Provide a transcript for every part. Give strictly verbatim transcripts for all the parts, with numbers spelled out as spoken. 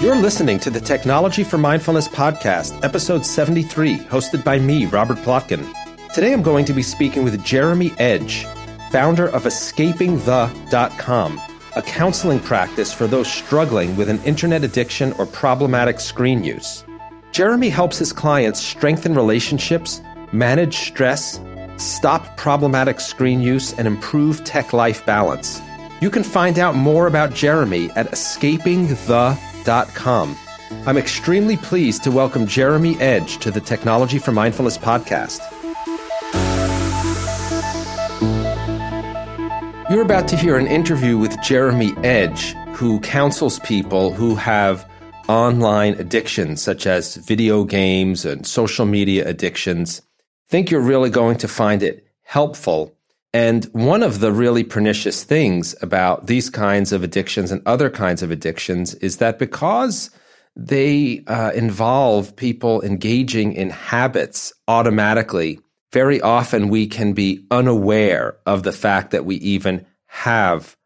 You're listening to the Technology for Mindfulness podcast, episode seventy-three, hosted by me, Robert Plotkin. Today I'm going to be speaking with Jeremy Edge, founder of escaping the dot com, a counseling practice for those struggling with an internet addiction or problematic screen use. Jeremy helps his clients strengthen relationships, manage stress, stop problematic screen use, and improve tech life balance. You can find out more about Jeremy at escaping the dot com. I'm extremely pleased to welcome Jeremy Edge to the Technology for Mindfulness podcast. You're about to hear an interview with Jeremy Edge, who counsels people who have online addictions, such as video games and social media addictions. Think you're really going to find it helpful. And one of the really pernicious things about these kinds of addictions and other kinds of addictions is that because they uh, involve people engaging in habits automatically, very often we can be unaware of the fact that we even have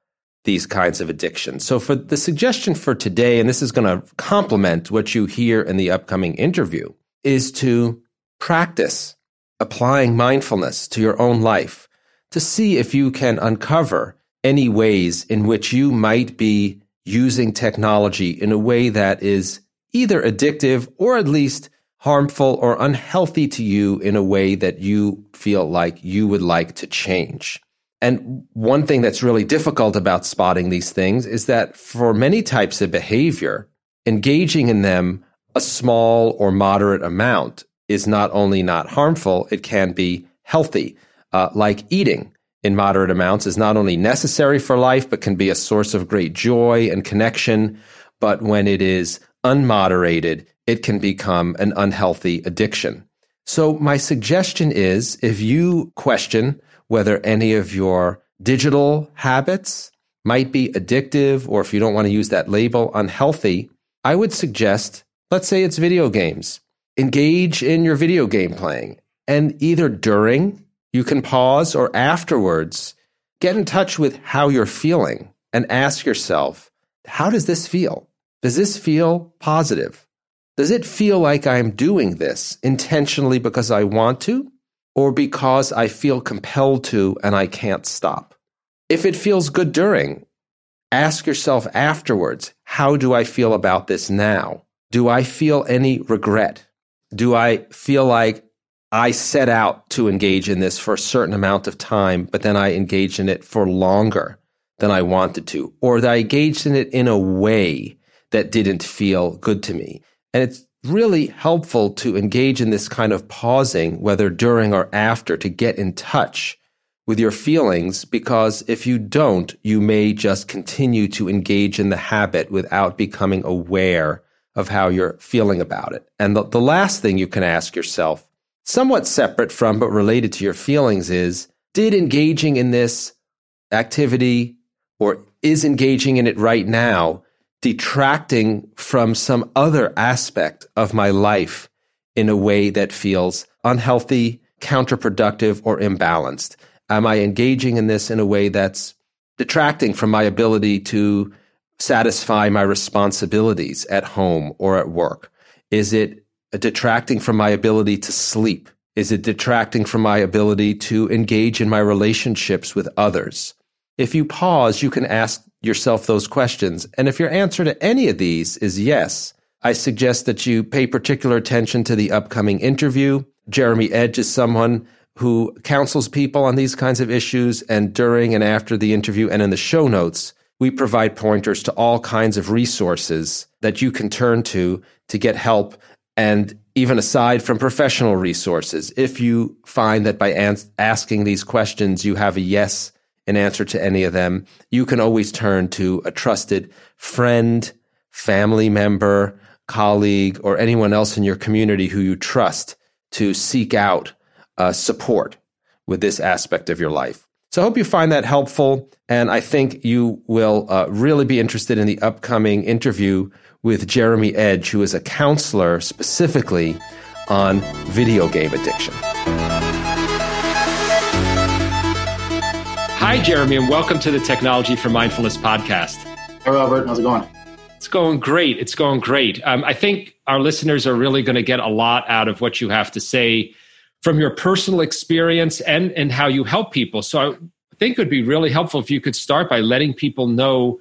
these kinds of addictions. So for the suggestion for today, and this is going to complement what you hear in the upcoming interview, is to practice applying mindfulness to your own life to see if you can uncover any ways in which you might be using technology in a way that is either addictive or at least harmful or unhealthy to you in a way that you feel like you would like to change. And one thing that's really difficult about spotting these things is that for many types of behavior, engaging in them a small or moderate amount is not only not harmful, it can be healthy. Uh, like eating in moderate amounts is not only necessary for life, but can be a source of great joy and connection. But when it is unmoderated, it can become an unhealthy addiction. So my suggestion is, if you question whether any of your digital habits might be addictive, or if you don't want to use that label, unhealthy, I would suggest, let's say it's video games. Engage in your video game playing, and either during you can pause or afterwards, get in touch with how you're feeling and ask yourself, how does this feel? Does this feel positive? Does it feel like I'm doing this intentionally because I want to, or because I feel compelled to and I can't stop? If it feels good during, ask yourself afterwards, how do I feel about this now? Do I feel any regret? Do I feel like I set out to engage in this for a certain amount of time, but then I engaged in it for longer than I wanted to, or that I engaged in it in a way that didn't feel good to me? And it's really helpful to engage in this kind of pausing, whether during or after, to get in touch with your feelings, because if you don't, you may just continue to engage in the habit without becoming aware of how you're feeling about it. And the, the last thing you can ask yourself, somewhat separate from but related to your feelings, is, did engaging in this activity, or is engaging in it right now, detracting from some other aspect of my life in a way that feels unhealthy, counterproductive, or imbalanced? Am I engaging in this in a way that's detracting from my ability to satisfy my responsibilities at home or at work? Is it detracting from my ability to sleep? Is it detracting from my ability to engage in my relationships with others? If you pause, you can ask yourself those questions. And if your answer to any of these is yes, I suggest that you pay particular attention to the upcoming interview. Jeremy Edge is someone who counsels people on these kinds of issues, and during and after the interview and in the show notes, we provide pointers to all kinds of resources that you can turn to to get help. And even aside from professional resources, if you find that by ans- asking these questions, you have a yes in answer to any of them, you can always turn to a trusted friend, family member, colleague, or anyone else in your community who you trust to seek out uh, support with this aspect of your life. So I hope you find that helpful, and I think you will uh, really be interested in the upcoming interview with Jeremy Edge, who is a counselor specifically on video game addiction. Hi, Jeremy, and welcome to the Technology for Mindfulness podcast. Hey, Robert. How's it going? It's going great. It's going great. Um, I think our listeners are really going to get a lot out of what you have to say from your personal experience and, and how you help people. So I think it would be really helpful if you could start by letting people know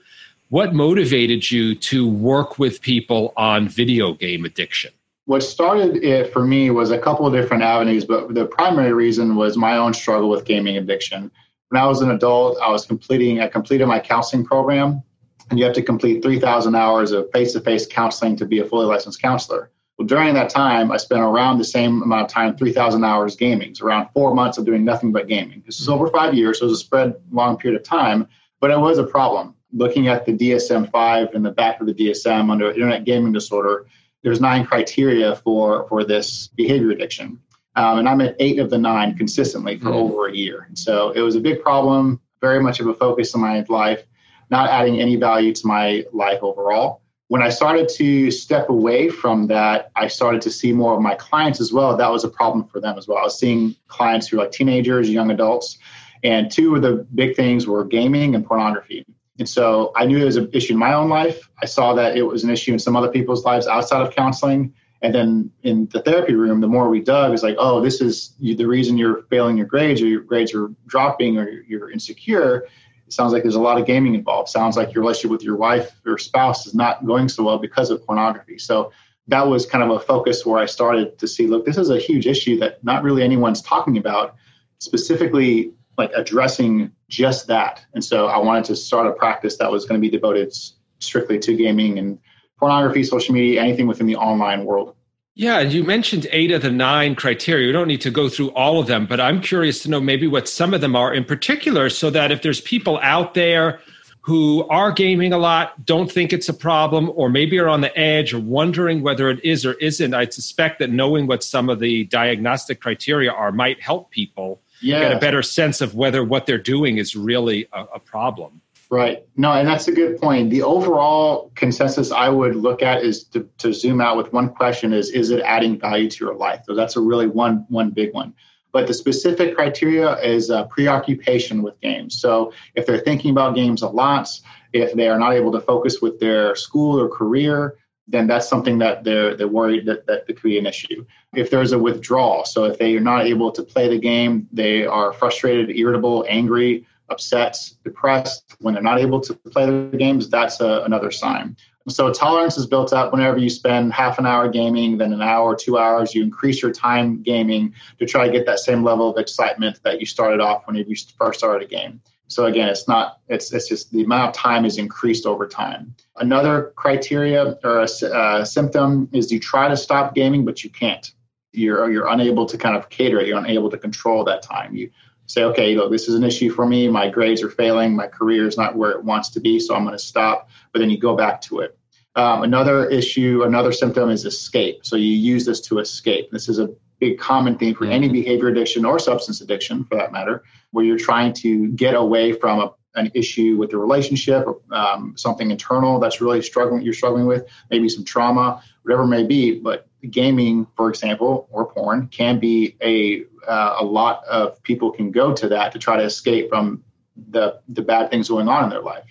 what motivated you to work with people on video game addiction. What started it for me was a couple of different avenues, but the primary reason was my own struggle with gaming addiction. When I was an adult, I was completing, I completed my counseling program. And you have to complete three thousand hours of face-to-face counseling to be a fully licensed counselor. Well, during that time, I spent around the same amount of time, three thousand hours gaming, so around four months of doing nothing but gaming. This is over five years, so it was a spread long period of time, but it was a problem. Looking at the D S M five and the back of the D S M under Internet Gaming Disorder, there's nine criteria for, for this behavior addiction. Um, and I'm at eight of the nine consistently for mm-hmm. over a year. And so it was a big problem, very much of a focus in my life. Not adding any value to my life overall. When I started to step away from that, I started to see more of my clients as well. That was a problem for them as well. I was seeing clients who were like teenagers, young adults, and two of the big things were gaming and pornography. And so I knew it was an issue in my own life. I saw that it was an issue in some other people's lives outside of counseling. And then in the therapy room, the more we dug, it's like, oh, this is the reason you're failing your grades or your grades are dropping or you're insecure. It sounds like there's a lot of gaming involved. Sounds like your relationship with your wife or spouse is not going so well because of pornography. So that was kind of a focus where I started to see, look, this is a huge issue that not really anyone's talking about, specifically like addressing just that. And so I wanted to start a practice that was going to be devoted strictly to gaming and pornography, social media, anything within the online world. Yeah, you mentioned eight of the nine criteria. We don't need to go through all of them, but I'm curious to know maybe what some of them are in particular, so that if there's people out there who are gaming a lot, don't think it's a problem, or maybe are on the edge or wondering whether it is or isn't, I suspect that knowing what some of the diagnostic criteria are might help people yeah. get a better sense of whether what they're doing is really a, a problem. Right. No, and that's a good point. The overall consensus I would look at is to, to zoom out with one question is, is it adding value to your life? So that's a really one one big one. But the specific criteria is uh, preoccupation with games. So if they're thinking about games a lot, if they are not able to focus with their school or career, then that's something that they're, they're worried that, that could be an issue. If there's a withdrawal, so if they are not able to play the game, they are frustrated, irritable, angry, upset, depressed, when they're not able to play their games, that's a, another sign. So tolerance is built up whenever you spend half an hour gaming, then an hour, two hours, you increase your time gaming to try to get that same level of excitement that you started off when you first started a game. So again, it's not, it's it's just the amount of time is increased over time. Another criteria or a uh, symptom is you try to stop gaming, but you can't. You're, you're unable to kind of cater it. You're unable to control that time. You say, okay, look, this is an issue for me. My grades are failing. My career is not where it wants to be, so I'm going to stop. But then you go back to it. Um, another issue, another symptom is escape. So you use this to escape. This is a big common theme for any behavior addiction or substance addiction, for that matter, where you're trying to get away from a, an issue with the relationship, or, um, something internal that's really struggling. You're struggling with maybe some trauma, whatever it may be, but gaming, for example, or porn can be a uh, a lot of people can go to that to try to escape from the the bad things going on in their life.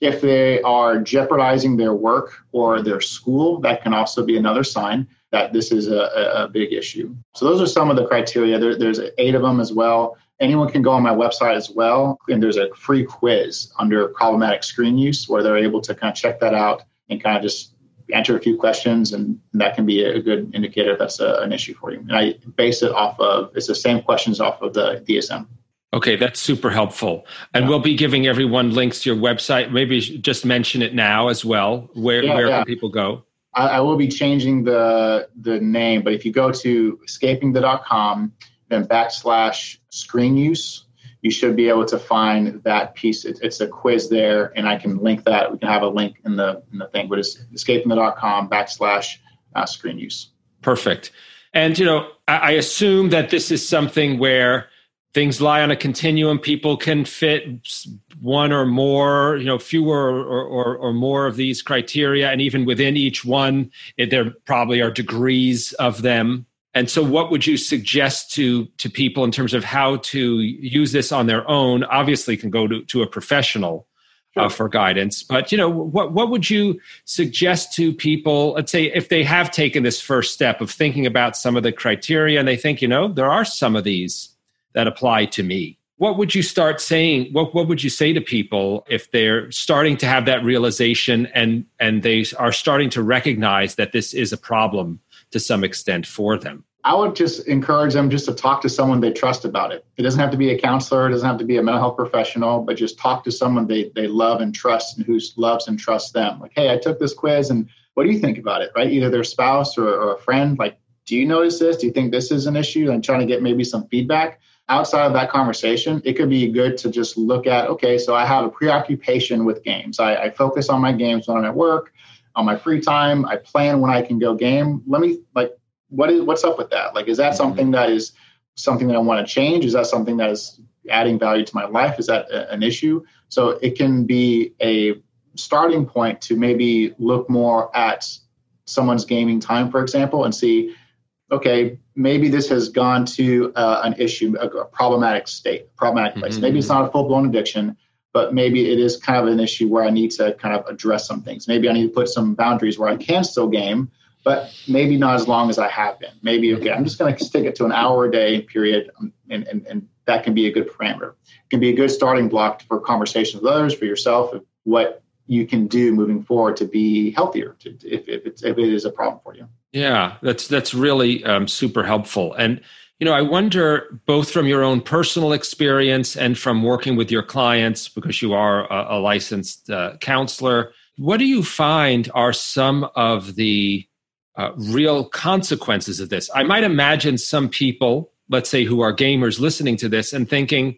If they are jeopardizing their work or their school, that can also be another sign that this is a, a big issue. So those are some of the criteria. There, there's eight of them as well. Anyone can go on my website as well, and there's a free quiz under problematic screen use where they're able to kind of check that out and kind of just enter a few questions, and that can be a good indicator if that's a, an issue for you. And I base it off of, it's the same questions off of the D S M. Okay, that's super helpful. And yeah. we'll be giving everyone links to your website. Maybe just mention it now as well. Where yeah, where yeah. can people go? I, I will be changing the the name, but if you go to escaping the dot com, then backslash screen use, you should be able to find that piece. It, it's a quiz there, and I can link that. We can have a link in the in the thing, but it's escaping the dot com backslash uh, screen use. Perfect. And, you know, I, I assume that this is something where things lie on a continuum. People can fit one or more, you know, fewer or, or, or more of these criteria. And even within each one, it, there probably are degrees of them. And so what would you suggest to, to people in terms of how to use this on their own? Obviously, you can go to, to a professional sure. uh, for guidance. But, you know, what, what would you suggest to people, let's say, if they have taken this first step of thinking about some of the criteria and they think, you know, there are some of these that apply to me. What would you start saying? What, what would you say to people if they're starting to have that realization and, and they are starting to recognize that this is a problem to some extent for them? I would just encourage them just to talk to someone they trust about it. It doesn't have to be a counselor. It doesn't have to be a mental health professional, but just talk to someone they, they love and trust and who loves and trusts them. Like, hey, I took this quiz and what do you think about it, right? Either their spouse or, or a friend, like, do you notice this? Do you think this is an issue? And trying to get maybe some feedback. Outside of that conversation, it could be good to just look at, okay, so I have a preoccupation with games. I, I focus on my games when I'm at work. On my free time, I plan when I can go game. Let me, like, what is what's up with that? Like, is that mm-hmm. something that is something that I want to change? Is that something that is adding value to my life? Is that a, an issue? So it can be a starting point to maybe look more at someone's gaming time, for example, and see, okay, maybe this has gone to uh, an issue, a, a problematic state, problematic place. Mm-hmm. Maybe it's not a full-blown addiction. But maybe it is kind of an issue where I need to kind of address some things. Maybe I need to put some boundaries where I can still game, but maybe not as long as I have been. Maybe, okay, I'm just going to stick it to an hour a day period, and, and, and that can be a good parameter. It can be a good starting block for conversations with others, for yourself, of what you can do moving forward to be healthier to, if, if, it's, if it is a problem for you. Yeah, that's, that's really um, super helpful. And you know, I wonder both from your own personal experience and from working with your clients, because you are a, a licensed uh, counselor, what do you find are some of the uh, real consequences of this? I might imagine some people, let's say who are gamers, listening to this and thinking,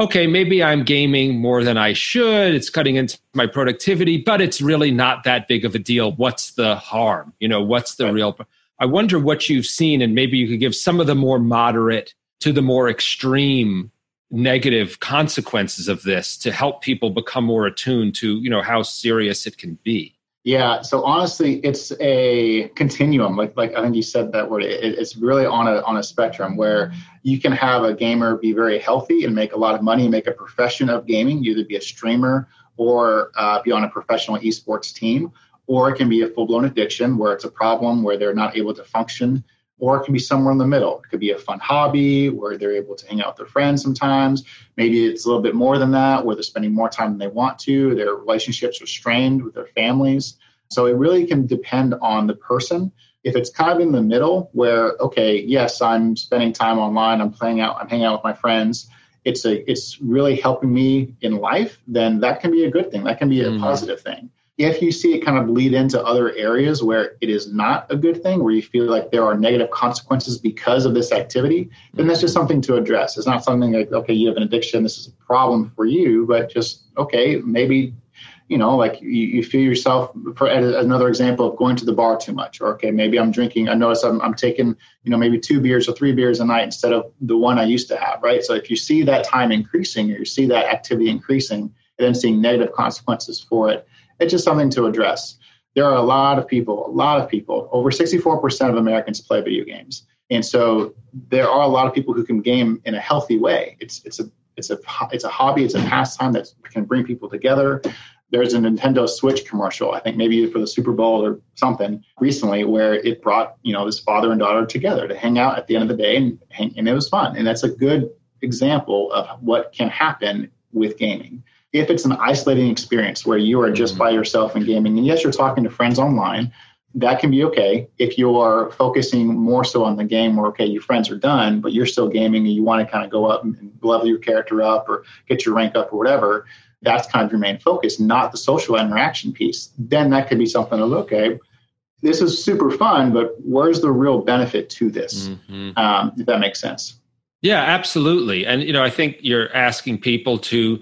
okay, maybe I'm gaming more than I should. It's cutting into my productivity, but it's really not that big of a deal. What's the harm? You know, what's the right. real... I wonder what you've seen, and maybe you could give some of the more moderate to the more extreme negative consequences of this to help people become more attuned to, you know, how serious it can be. Yeah. So honestly, it's a continuum. Like, like I think you said that word. It, it's really on a on a spectrum where you can have a gamer be very healthy and make a lot of money, make a profession of gaming, either be a streamer or uh, be on a professional esports team. Or it can be a full-blown addiction where it's a problem where they're not able to function, or it can be somewhere in the middle. It could be a fun hobby where they're able to hang out with their friends sometimes. Maybe it's a little bit more than that, where they're spending more time than they want to. Their relationships are strained with their families. So it really can depend on the person. If it's kind of in the middle where, okay, yes, I'm spending time online, I'm playing out, I'm hanging out with my friends, it's a, it's really helping me in life, then that can be a good thing. That can be a mm-hmm. positive thing. If you see it kind of bleed into other areas where it is not a good thing, where you feel like there are negative consequences because of this activity, then that's just something to address. It's not something like, okay, you have an addiction, this is a problem for you, but just, okay, maybe, you know, like you, you feel yourself, for another example of going to the bar too much, or okay, maybe I'm drinking, I notice I'm, I'm taking, you know, maybe two beers or three beers a night instead of the one I used to have, right? So if you see that time increasing, or you see that activity increasing, and then seeing negative consequences for it, it's just something to address. There are a lot of people, a lot of people, over sixty-four percent of Americans play video games. And so there are a lot of people who can game in a healthy way. It's it's a it's a it's a hobby, it's a pastime that can bring people together. There's a Nintendo Switch commercial, I think maybe for the Super Bowl or something recently, where it brought, you know, this father and daughter together to hang out at the end of the day, and hang, and it was fun. And that's a good example of what can happen with gaming. If it's an isolating experience where you are just by yourself and gaming, and yes, you're talking to friends online, that can be okay. If you are focusing more so on the game where, okay, your friends are done, but you're still gaming and you want to kind of go up and level your character up or get your rank up or whatever, that's kind of your main focus, not the social interaction piece. Then that could be something to look at. This is super fun, but where's the real benefit to this? Mm-hmm. Um, if that makes sense. Yeah, absolutely. And, you know, I think you're asking people to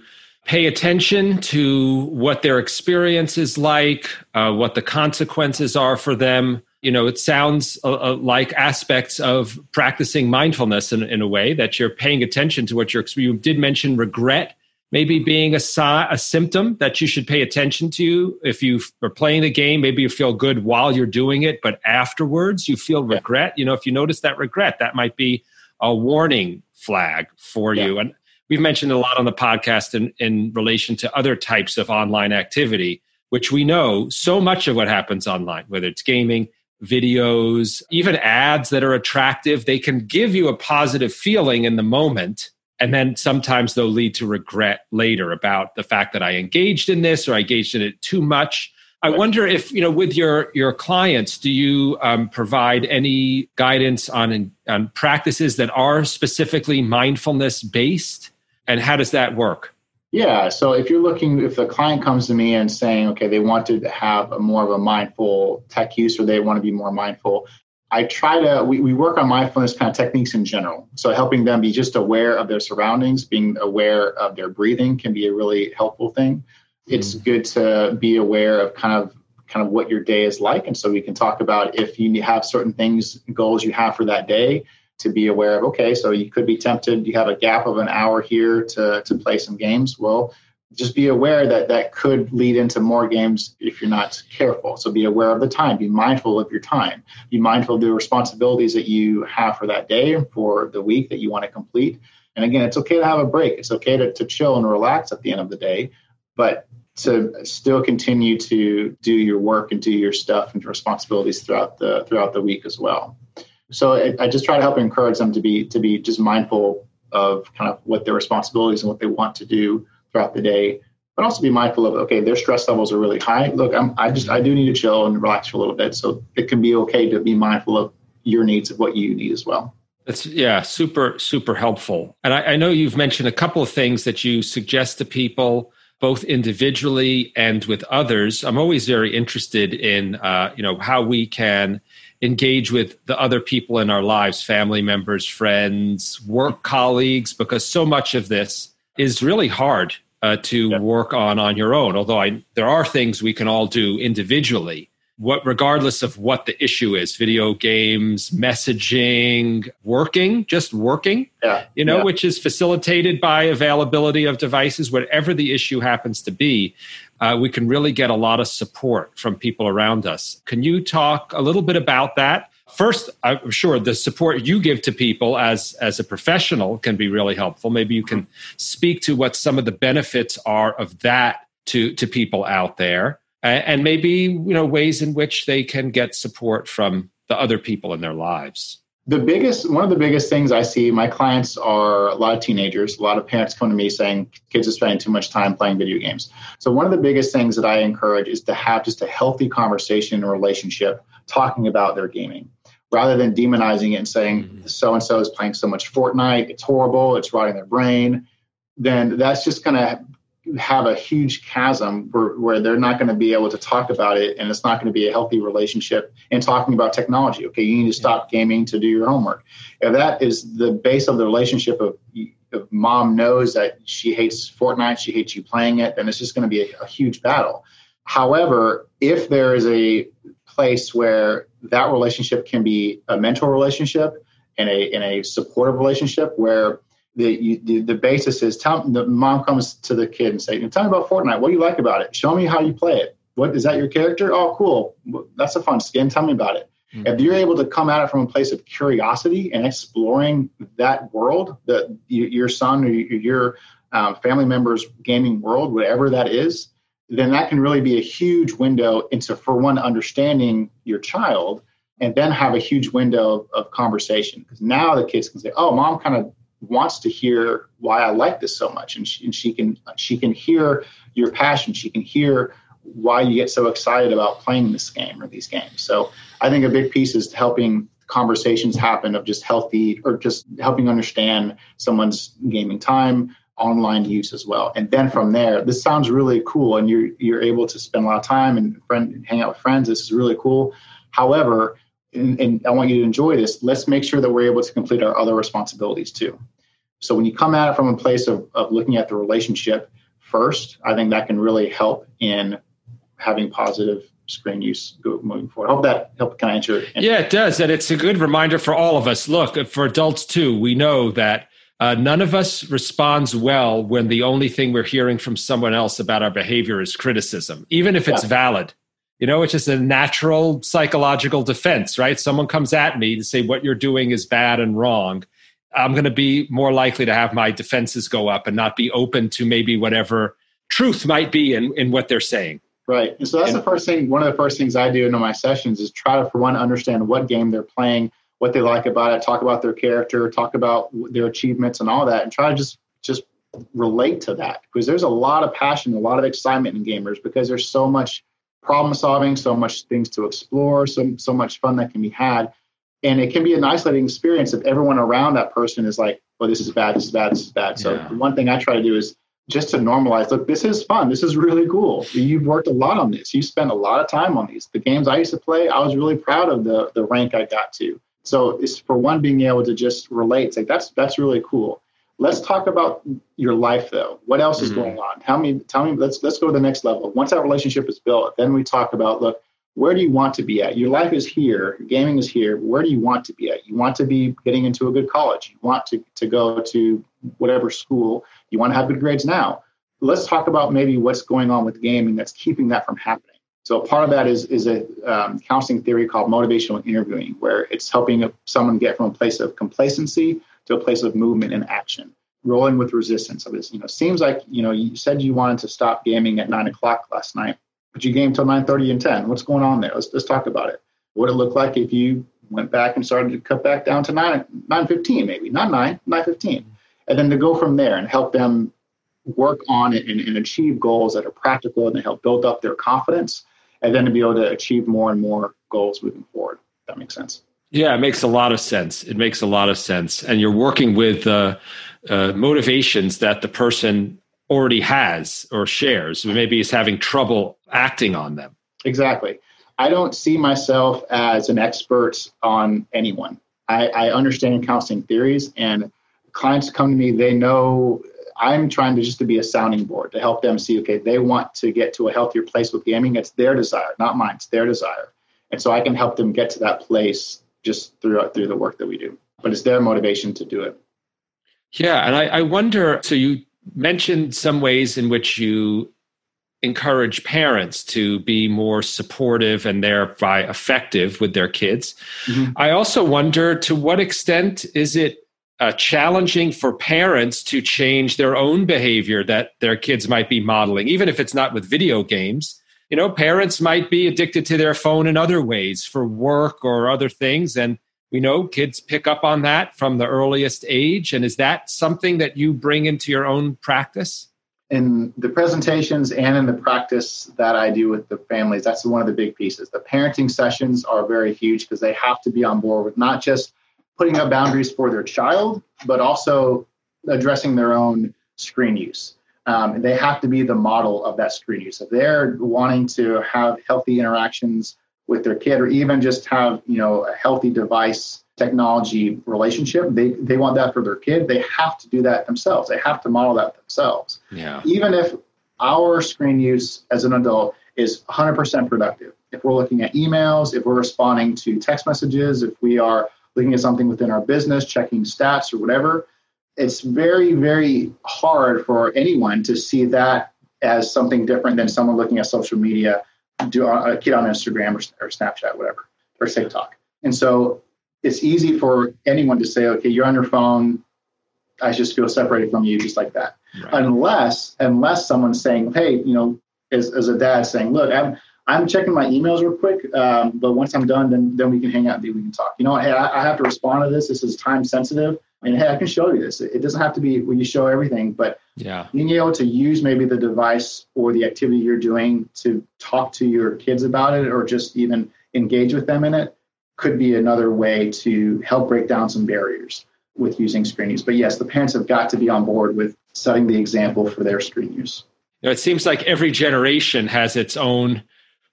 pay attention to what their experience is like, uh, what the consequences are for them. You know, it sounds uh, like aspects of practicing mindfulness in, in a way that you're paying attention to what you're. You did mention regret maybe being a, a symptom that you should pay attention to. If you are playing the game, maybe you feel good while you're doing it, but afterwards you feel regret. Yeah. You know, if you notice that regret, that might be a warning flag for yeah. you. And we've mentioned a lot on the podcast in, in relation to other types of online activity, which we know so much of what happens online, whether it's gaming, videos, even ads that are attractive, they can give you a positive feeling in the moment. And then sometimes they'll lead to regret later about the fact that I engaged in this or I engaged in it too much. I wonder if, you know, with your, your clients, do you um, provide any guidance on, on practices that are specifically mindfulness based? And how does that work? Yeah. So if you're looking, if the client comes to me and saying, okay, they want to have a more of a mindful tech use, or they want to be more mindful, I try to, we, we work on mindfulness kind of techniques in general. So helping them be just aware of their surroundings, being aware of their breathing can be a really helpful thing. It's good to be aware of kind of kind of what your day is like. And so we can talk about if you have certain things, goals you have for that day, to be aware of, okay, so you could be tempted, you have a gap of an hour here to, to play some games. Well, just be aware that that could lead into more games if you're not careful. So be aware of the time, be mindful of your time, be mindful of the responsibilities that you have for that day and for the week that you want to complete. And again, it's okay to have a break. It's okay to, to chill and relax at the end of the day, but to still continue to do your work and do your stuff and your responsibilities throughout the throughout the week as well. So I, I just try to help encourage them to be to be just mindful of kind of what their responsibilities and what they want to do throughout the day, but also be mindful of, okay, their stress levels are really high. Look, I'm, I just I do need to chill and relax for a little bit. So it can be okay to be mindful of your needs, of what you need as well. That's yeah, super, super helpful. And I, I know you've mentioned a couple of things that you suggest to people, both individually and with others. I'm always very interested in uh, you know, how we can engage with the other people in our lives, family members, friends, work colleagues, because so much of this is really hard uh, to yeah. work on on your own. Although I, there are things we can all do individually, what, regardless of what the issue is, video games, messaging, working, just working, yeah. you know, yeah. which is facilitated by availability of devices, whatever the issue happens to be. Uh, we can really get a lot of support from people around us. Can you talk a little bit about that? First, I'm sure the support you give to people as, as a professional can be really helpful. Maybe you can speak to what some of the benefits are of that to, to people out there, and, and maybe, you know, ways in which they can get support from the other people in their lives. The biggest, one of the biggest things I see, my clients are a lot of teenagers. A lot of parents come to me saying kids are spending too much time playing video games. So one of the biggest things that I encourage is to have just a healthy conversation and relationship talking about their gaming, rather than demonizing it and saying so-and-so is playing so much Fortnite, it's horrible, it's rotting their brain. Then that's just going to have a huge chasm where, where they're not going to be able to talk about it, and it's not going to be a healthy relationship. And talking about technology, okay, you need to stop gaming to do your homework. And that is the base of the relationship of, of mom knows that she hates Fortnite, she hates you playing it, and it's just going to be a, a huge battle. However, if there is a place where that relationship can be a mental relationship and a, and a supportive relationship where The, you, the the basis is, tell, the mom comes to the kid and say, tell me about Fortnite. What do you like about it? Show me how you play it. What is that, your character? Oh, cool. That's a fun skin. Tell me about it. Mm-hmm. If you're able to come at it from a place of curiosity and exploring that world, that your son or your um, family member's gaming world, whatever that is, then that can really be a huge window into, for one, understanding your child, and then have a huge window of, of conversation. Because now the kids can say, oh, mom kind of wants to hear why I like this so much. And she, and she can she can hear your passion. She can hear why you get so excited about playing this game or these games. So I think a big piece is helping conversations happen of just healthy, or just helping understand someone's gaming time, online use as well. And then from there, this sounds really cool, and you're, you're able to spend a lot of time and friend, hang out with friends. This is really cool. However, And, and I want you to enjoy this, let's make sure that we're able to complete our other responsibilities too. So when you come at it from a place of, of looking at the relationship first, I think that can really help in having positive screen use moving forward. I hope that helped kind of answer it. Yeah, it does. And it's a good reminder for all of us. Look, for adults too, we know that Uh, none of us responds well when the only thing we're hearing from someone else about our behavior is criticism, even if it's yeah. valid. You know, it's just a natural psychological defense, right? Someone comes at me to say what you're doing is bad and wrong. I'm going to be more likely to have my defenses go up and not be open to maybe whatever truth might be in, in what they're saying. Right. And so that's and, the first thing, one of the first things I do in my sessions is try to, for one, understand what game they're playing, what they like about it, talk about their character, talk about their achievements and all that, and try to just, just relate to that. Because there's a lot of passion, a lot of excitement in gamers because there's so much problem solving, so much things to explore, so, so much fun that can be had. And it can be an isolating experience if everyone around that person is like, oh, this is bad, this is bad, this is bad. So yeah. one thing I try to do is just to normalize, look, this is fun. This is really cool. You've worked a lot on this. You spent a lot of time on these. The games I used to play, I was really proud of the, the rank I got to. So it's, for one, being able to just relate, say, that's that's really cool. Let's talk about your life, though. What else mm-hmm. is going on? How many, tell me, let's, let's go to the next level. Once that relationship is built, then we talk about, look, where do you want to be at? Your life is here. Gaming is here. Where do you want to be at? You want to be getting into a good college. You want to, to go to whatever school. You want to have good grades now. Let's talk about maybe what's going on with gaming that's keeping that from happening. So part of that is is a um, counseling theory called motivational interviewing, where it's helping someone get from a place of complacency to a place of movement and action, rolling with resistance. So this, you know, seems like, you know, you said you wanted to stop gaming at nine o'clock last night, but you game till nine thirty and ten. What's going on there? Let's let's talk about it. What would it look like if you went back and started to cut back down to nine, nine fifteen maybe, not nine, nine fifteen. And then to go from there and help them work on it and, and achieve goals that are practical and they help build up their confidence and then to be able to achieve more and more goals moving forward. If that makes sense. Yeah, it makes a lot of sense. It makes a lot of sense. And you're working with uh, uh, motivations that the person already has or shares, maybe is having trouble acting on them. Exactly. I don't see myself as an expert on anyone. I, I understand counseling theories, and clients come to me, they know I'm trying to just to be a sounding board to help them see, okay, they want to get to a healthier place with gaming. It's their desire, not mine. It's their desire. And so I can help them get to that place just through, through the work that we do. But it's their motivation to do it. Yeah, and I, I wonder, so you mentioned some ways in which you encourage parents to be more supportive and thereby effective with their kids. Mm-hmm. I also wonder, to what extent is it uh, challenging for parents to change their own behavior that their kids might be modeling, even if it's not with video games? You know, parents might be addicted to their phone in other ways for work or other things. And we know kids pick up on that from the earliest age. And is that something that you bring into your own practice? In the presentations and in the practice that I do with the families, that's one of the big pieces. The parenting sessions are very huge because they have to be on board with not just putting up boundaries for their child, but also addressing their own screen use. Um, they have to be the model of that screen use. If they're wanting to have healthy interactions with their kid, or even just have, you know, a healthy device technology relationship, they they want that for their kid. They have to do that themselves. They have to model that themselves. Yeah. Even if our screen use as an adult is one hundred percent productive, if we're looking at emails, if we're responding to text messages, if we are looking at something within our business, checking stats or whatever, it's very, very hard for anyone to see that as something different than someone looking at social media, do a kid on Instagram or, or Snapchat, whatever, or TikTok. And so it's easy for anyone to say, okay, you're on your phone. I just feel separated from you just like that. Right. Unless, unless someone's saying, hey, you know, as, as a dad saying, look, I'm, I'm checking my emails real quick. Um, but once I'm done, then, then we can hang out and we can talk. You know, hey, I, I have to respond to this. This is time sensitive. And hey, I can show you this. It doesn't have to be when you show everything, but yeah. being able to use maybe the device or the activity you're doing to talk to your kids about it, or just even engage with them in it, could be another way to help break down some barriers with using screen use. But yes, the parents have got to be on board with setting the example for their screen use. You know, it seems like every generation has its own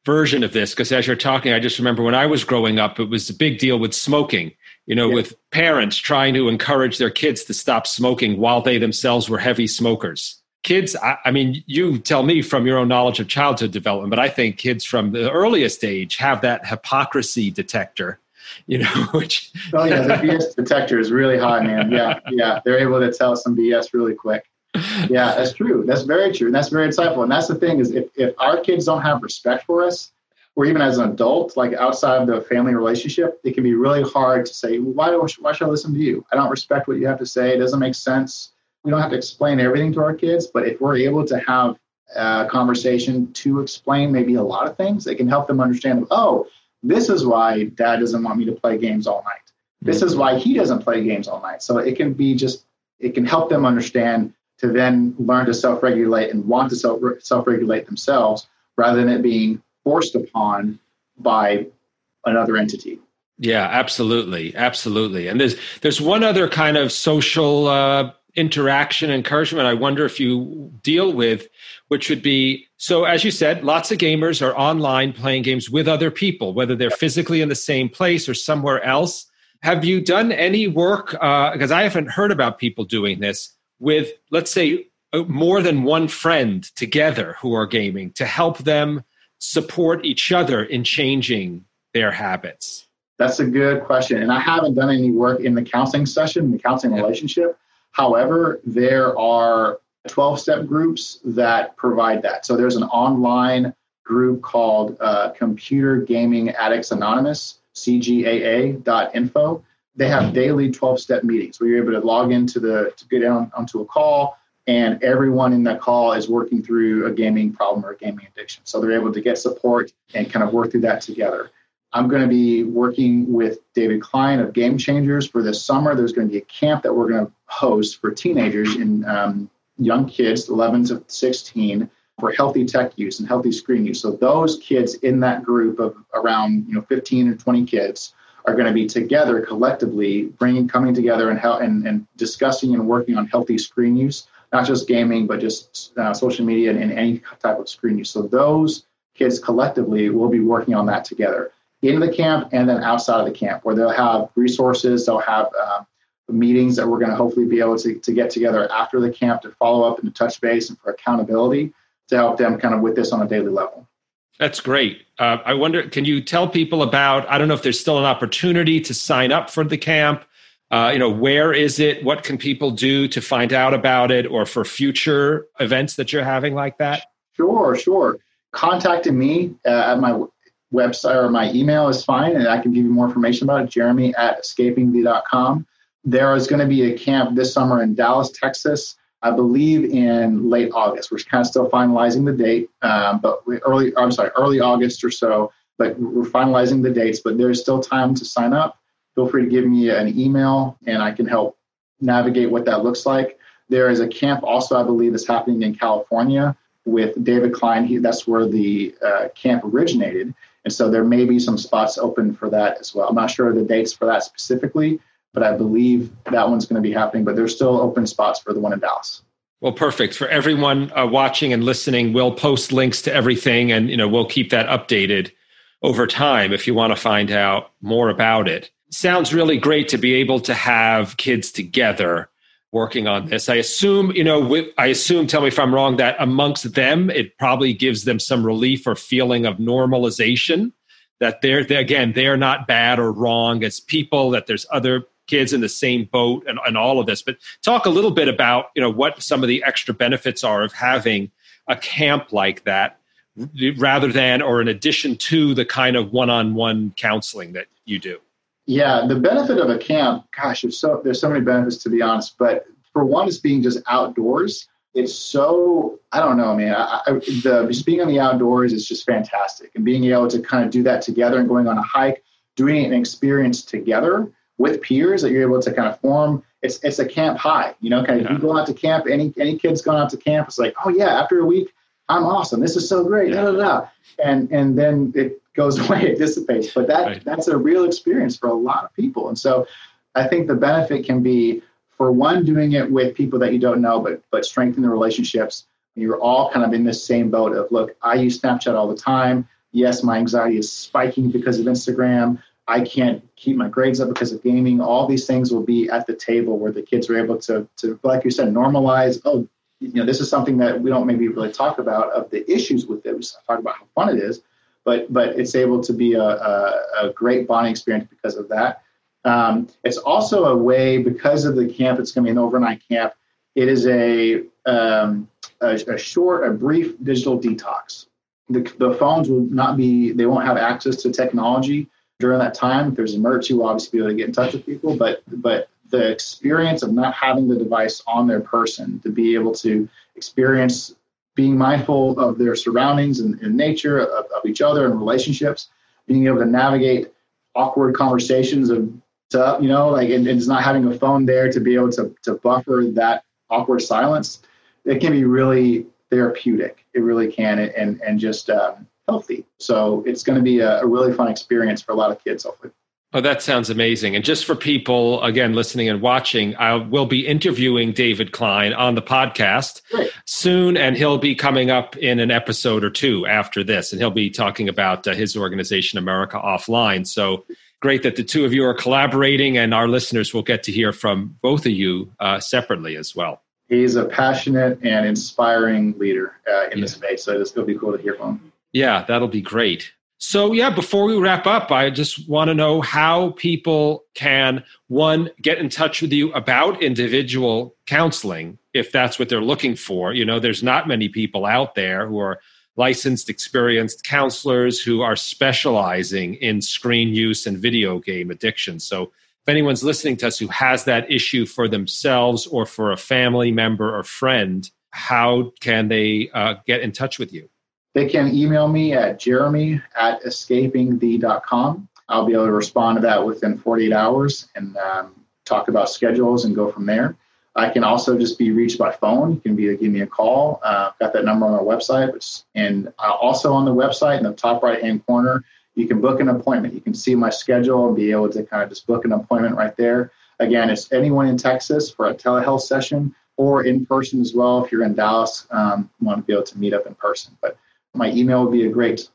version of this, because as you're talking, I just remember when I was growing up, it was a big deal with smoking. You know, yeah. with parents trying to encourage their kids to stop smoking while they themselves were heavy smokers. Kids, I, I mean, you tell me from your own knowledge of childhood development, but I think kids from the earliest age have that hypocrisy detector you know, which. Oh yeah, the B S detector is really high, man. Yeah, yeah. They're able to tell some B S really quick. Yeah, that's true. That's very true. And that's very insightful. And that's the thing is if, if our kids don't have respect for us, or even as an adult, like outside of the family relationship, it can be really hard to say, why, do, why should I listen to you? I don't respect what you have to say. It doesn't make sense. We don't have to explain everything to our kids, but if we're able to have a conversation to explain maybe a lot of things, it can help them understand, oh, this is why dad doesn't want me to play games all night. This mm-hmm. is why he doesn't play games all night. So it can be just, it can help them understand to then learn to self-regulate and want to self self-regulate themselves rather than it being forced upon by another entity. Yeah, absolutely. Absolutely. And there's there's one other kind of social uh, interaction, encouragement I wonder if you deal with, which would be, so as you said, lots of gamers are online playing games with other people, whether they're physically in the same place or somewhere else. Have you done any work, uh, because I haven't heard about people doing this, with, let's say, more than one friend together who are gaming to help them support each other in changing their habits? That's a good question. And I haven't done any work in the counseling session, the counseling yeah. relationship. However, there are twelve-step groups that provide that. So there's an online group called uh, Computer Gaming Addicts Anonymous, C G A A dot info. They have daily twelve-step meetings where you're able to log into the, to get on, onto a call, and everyone in that call is working through a gaming problem or a gaming addiction. So they're able to get support and kind of work through that together. I'm going to be working with David Klein of Game Changers for this summer. There's going to be a camp that we're going to host for teenagers and um, young kids, eleven to sixteen, for healthy tech use and healthy screen use. So those kids in that group of around you know fifteen or twenty kids are going to be together collectively, bringing coming together and how and, and discussing and working on healthy screen use. Not just gaming, but just uh, social media and, and any type of screen use. So those kids collectively will be working on that together in the camp and then outside of the camp, where they'll have resources, they'll have uh, meetings that we're going to hopefully be able to, to get together after the camp to follow up and to touch base and for accountability to help them kind of with this on a daily level. That's great. Uh, I wonder, can you tell people about, I don't know if there's still an opportunity to sign up for the camp. Uh, you know, where is it? What can people do to find out about it or for future events that you're having like that? Sure, sure. Contacting me uh, at my website or my email is fine, and I can give you more information about it, jeremy at escaping the dot com. There is going to be a camp this summer in Dallas, Texas, I believe in late August. We're kind of still finalizing the date, um, but we early, I'm sorry, early August or so, but we're finalizing the dates, but there's still time to sign up. Feel free to give me an email and I can help navigate what that looks like. There is a camp also, I believe, is happening in California with David Klein. He, that's where the uh, camp originated. And so there may be some spots open for that as well. I'm not sure of the dates for that specifically, but I believe that one's going to be happening. But there's still open spots for the one in Dallas. Well, perfect. For everyone uh, watching and listening, we'll post links to everything and you know we'll keep that updated over time if you want to find out more about it. Sounds really great to be able to have kids together working on this. I assume, you know, with, I assume, tell me if I'm wrong, that amongst them, it probably gives them some relief or feeling of normalization that they're, they, again, they're not bad or wrong as people, that there's other kids in the same boat and, and all of this. But talk a little bit about, you know, what some of the extra benefits are of having a camp like that rather than or in addition to the kind of one-on-one counseling that you do. Yeah, the benefit of a camp, gosh, there's so, there's so many benefits, to be honest. But for one, it's being just outdoors. It's so, I don't know, man. I, I, the, just being in the outdoors is just fantastic. And being able to kind of do that together and going on a hike, doing an experience together with peers that you're able to kind of form. It's it's a camp high, you know, kind of yeah. you go out to camp, any any kid's gone out to camp, it's like, oh, yeah, after a week, I'm awesome. This is so great. Yeah. Da, da, da. And, and then it goes away, it dissipates. But that right. that's a real experience for a lot of people. And so I think the benefit can be, for one, doing it with people that you don't know, but but strengthen the relationships. You're all kind of in this same boat of, look, I use Snapchat all the time. Yes, my anxiety is spiking because of Instagram. I can't keep my grades up because of gaming. All these things will be at the table where the kids are able to, to like you said, normalize, oh, you know, this is something that we don't maybe really talk about of the issues with it. We talk about how fun it is. but but it's able to be a, a, a great bonding experience because of that. Um, it's also a way, because of the camp, it's going to be an overnight camp, it is a, um, a, a short, a brief digital detox. The, the phones will not be, they won't have access to technology during that time. If there's an emergency, we'll obviously be able to get in touch with people, but but the experience of not having the device on their person, to be able to experience being mindful of their surroundings and, and nature, of, of each other and relationships, being able to navigate awkward conversations of to, you know, like, and, and just not having a phone there to be able to, to buffer that awkward silence, it can be really therapeutic. It really can, and and just um, healthy. So it's going to be a, a really fun experience for a lot of kids, hopefully. Oh, that sounds amazing. And just for people, again, listening and watching, I will be interviewing David Klein on the podcast Great. soon, and he'll be coming up in an episode or two after this, and he'll be talking about uh, his organization, America Offline. So great that the two of you are collaborating, and our listeners will get to hear from both of you uh, separately as well. He's a passionate and inspiring leader uh, in yeah. this space, so it's going to be cool to hear from him. Yeah, that'll be great. So yeah, before we wrap up, I just want to know how people can, one, get in touch with you about individual counseling, if that's what they're looking for. You know, there's not many people out there who are licensed, experienced counselors who are specializing in screen use and video game addiction. So if anyone's listening to us who has that issue for themselves or for a family member or friend, how can they uh, get in touch with you? They can email me at jeremy at escaping the dot com. I'll be able to respond to that within forty-eight hours and um, talk about schedules and go from there. I can also just be reached by phone. You can be give me a call. Uh, I've got that number on our website. Which, and also on the website in the top right-hand corner, you can book an appointment. You can see my schedule and be able to kind of just book an appointment right there. Again, it's anyone in Texas for a telehealth session or in person as well. If you're in Dallas, um, you want to be able to meet up in person. But my email would be a great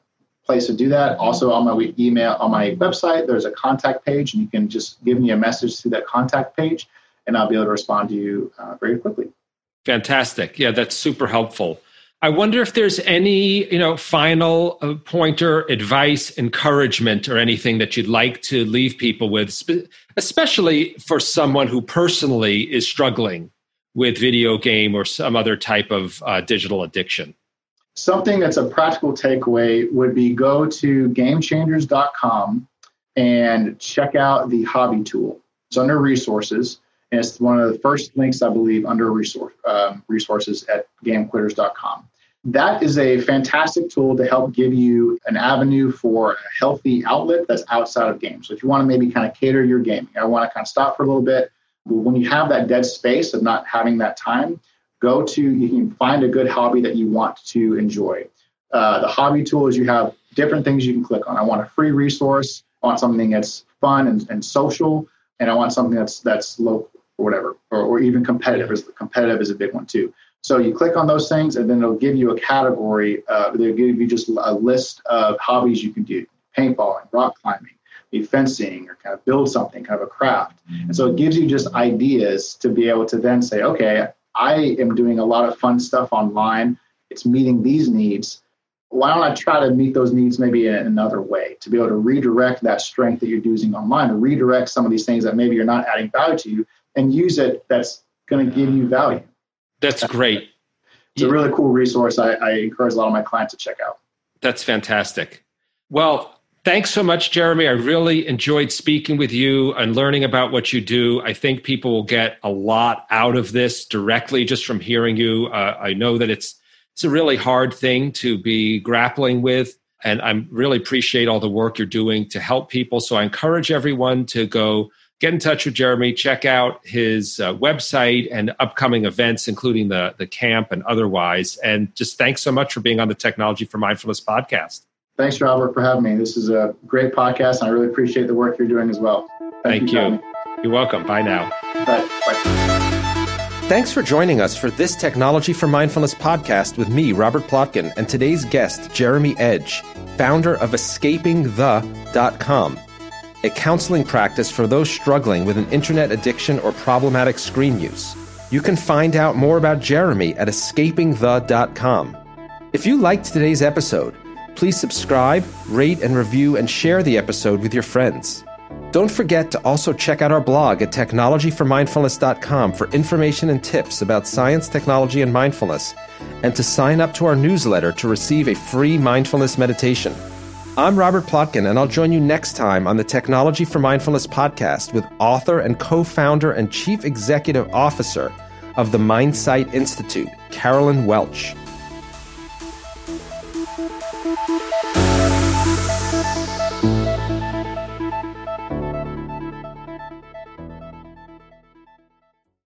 place to do that. Also, on my email, on my website, there's a contact page, and you can just give me a message through that contact page, and I'll be able to respond to you uh, very quickly. Fantastic. Yeah, that's super helpful. I wonder if there's any, you know, final uh, pointer, advice, encouragement, or anything that you'd like to leave people with, spe- especially for someone who personally is struggling with video game or some other type of uh, digital addiction. Something that's a practical takeaway would be go to game changers dot com and check out the hobby tool. It's under resources, and it's one of the first links, I believe, under resource, um, resources at game quitters dot com. That is a fantastic tool to help give you an avenue for a healthy outlet that's outside of games. So if you want to maybe kind of cater your gaming, I want to kind of stop for a little bit. When you have that dead space of not having that time, go to, you can find a good hobby that you want to enjoy. Uh, the hobby tools, you have different things you can click on. I want a free resource. I want something that's fun and, and social. And I want something that's that's local or whatever, or, or even competitive. Competitive is a big one too. So you click on those things, and then it'll give you a category. Uh, they'll give you just a list of hobbies you can do. Paintballing, rock climbing, fencing, or kind of build something, kind of a craft. And so it gives you just ideas to be able to then say, okay, I am doing a lot of fun stuff online. It's meeting these needs. Why don't I try to meet those needs maybe in another way, to be able to redirect that strength that you're using online, or redirect some of these things that maybe you're not adding value to you, and use it that's going to give you value. That's great. It's yeah. a really cool resource. I, I encourage a lot of my clients to check out. That's fantastic. Well, thanks so much, Jeremy. I really enjoyed speaking with you and learning about what you do. I think people will get a lot out of this directly just from hearing you. Uh, I know that it's it's a really hard thing to be grappling with, and I really appreciate all the work you're doing to help people. So I encourage everyone to go get in touch with Jeremy, check out his uh, website and upcoming events, including the, the camp and otherwise. And just thanks so much for being on the Technology for Mindfulness podcast. Thanks, Robert, for having me. This is a great podcast, and I really appreciate the work you're doing as well. Thank, Thank you. you. You're welcome. Bye now. Bye. Bye. Thanks for joining us for this Technology for Mindfulness podcast with me, Robert Plotkin, and today's guest, Jeremy Edge, founder of escaping the dot com, a counseling practice for those struggling with an internet addiction or problematic screen use. You can find out more about Jeremy at escaping the dot com. If you liked today's episode, Please subscribe, rate and review, and share the episode with your friends. Don't forget to also check out our blog at technology for mindfulness dot com for information and tips about science, technology, and mindfulness, and to sign up to our newsletter to receive a free mindfulness meditation. I'm Robert Plotkin, and I'll join you next time on the Technology for Mindfulness podcast with author and co-founder and chief executive officer of the Mindsight Institute, Carolyn Welch.